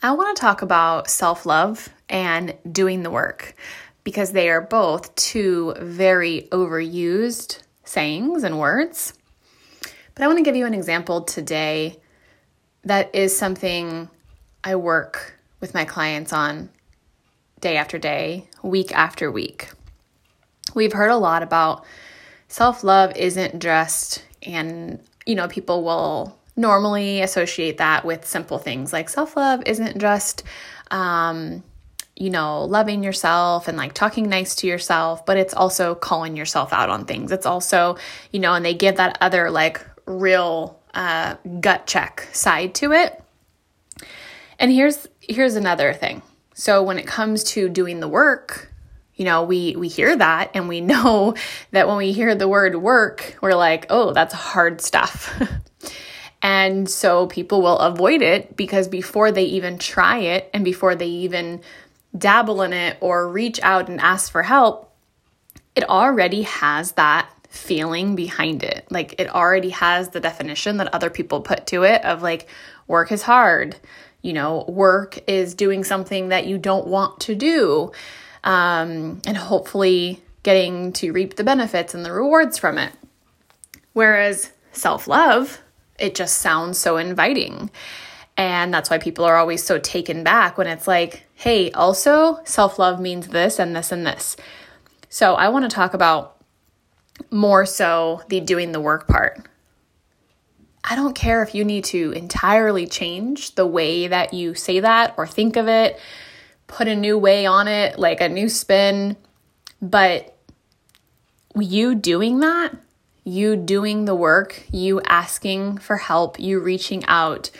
I want to talk about self-love and doing the work, because they are both two very overused sayings and words. But I want to give you an example today that is something I work with my clients on day after day, week after week. We've heard a lot about self-love isn't just, and people will normally associate that with simple things like self-love isn't just, loving yourself and like talking nice to yourself, but it's also calling yourself out on things. It's also, and they give that other like real gut check side to it. And here's another thing. So when it comes to doing the work, we hear that, and we know that when we hear the word work, we're like, oh, that's hard stuff. And so people will avoid it because before they even try it and before they even dabble in it or reach out and ask for help, it already has that feeling behind it. Like it already has the definition that other people put to it of like, work is hard, work is doing something that you don't want to do. And hopefully getting to reap the benefits and the rewards from it. Whereas self-love, it just sounds so inviting. And that's why people are always so taken back when it's like, hey, also self-love means this and this and this. So I want to talk about more so the doing the work part. I don't care if you need to entirely change the way that you say that or think of it. Put a new way on it, like a new spin. But you doing that, you doing the work, you asking for help, you reaching out,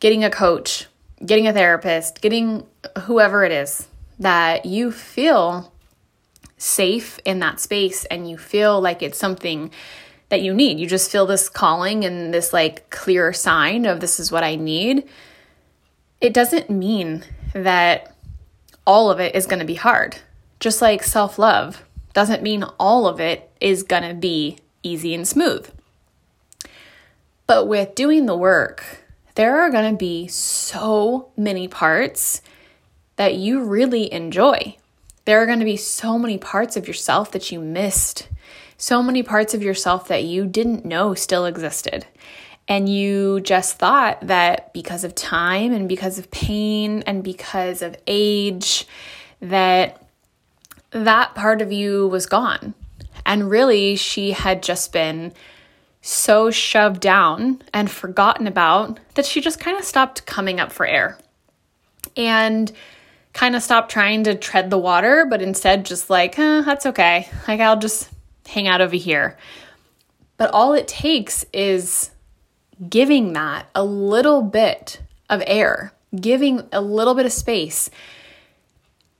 getting a coach, getting a therapist, getting whoever it is that you feel safe in that space and you feel like it's something that you need. You just feel this calling and this like clear sign of this is what I need. It doesn't mean that all of it is going to be hard. Just like self-love doesn't mean all of it is going to be easy and smooth. But with doing the work, there are going to be so many parts that you really enjoy. There are going to be so many parts of yourself that you missed, so many parts of yourself that you didn't know still existed. And you just thought that because of time and because of pain and because of age, that part of you was gone. And really, she had just been so shoved down and forgotten about that she just kind of stopped coming up for air and kind of stopped trying to tread the water, but instead just like, that's okay. Like, I'll just hang out over here. But all it takes is giving that a little bit of air, giving a little bit of space.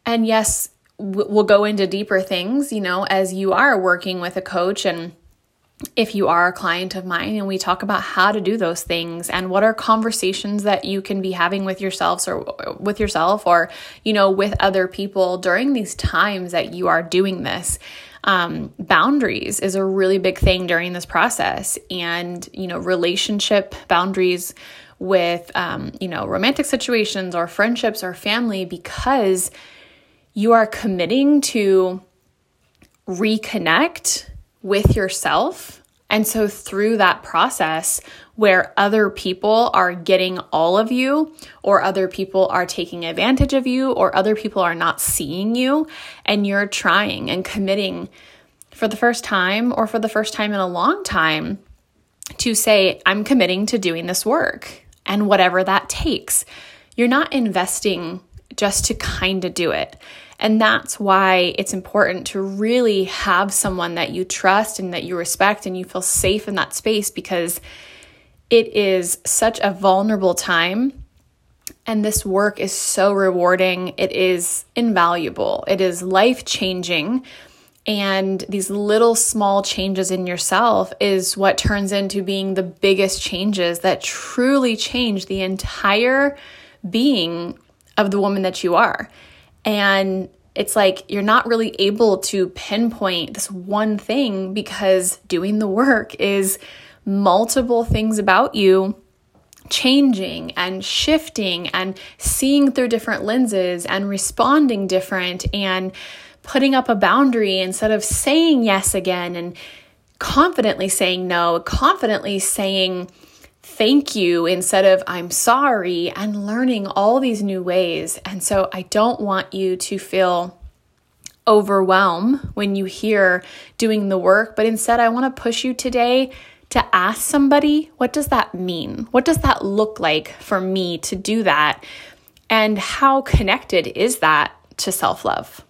And yes, we'll go into deeper things, as you are working with a coach and if you are a client of mine, and we talk about how to do those things and what are conversations that you can be having with yourselves or with yourself or, with other people during these times that you are doing this. Boundaries is a really big thing during this process, and, relationship boundaries with, romantic situations or friendships or family, because you are committing to reconnect with yourself. And so through that process where other people are getting all of you, or other people are taking advantage of you, or other people are not seeing you, and you're trying and committing for the first time or for the first time in a long time to say, I'm committing to doing this work and whatever that takes. You're not investing just to kind of do it. And that's why it's important to really have someone that you trust and that you respect and you feel safe in that space, because it is such a vulnerable time. And this work is so rewarding. It is invaluable. It is life-changing. And these little small changes in yourself is what turns into being the biggest changes that truly change the entire being of the woman that you are. And it's like you're not really able to pinpoint this one thing, because doing the work is multiple things about you changing and shifting and seeing through different lenses and responding different and putting up a boundary instead of saying yes again and confidently saying no, confidently saying thank you instead of I'm sorry, and learning all these new ways. And so I don't want you to feel overwhelmed when you hear doing the work, but instead I want to push you today to ask somebody, what does that mean? What does that look like for me to do that? And how connected is that to self-love?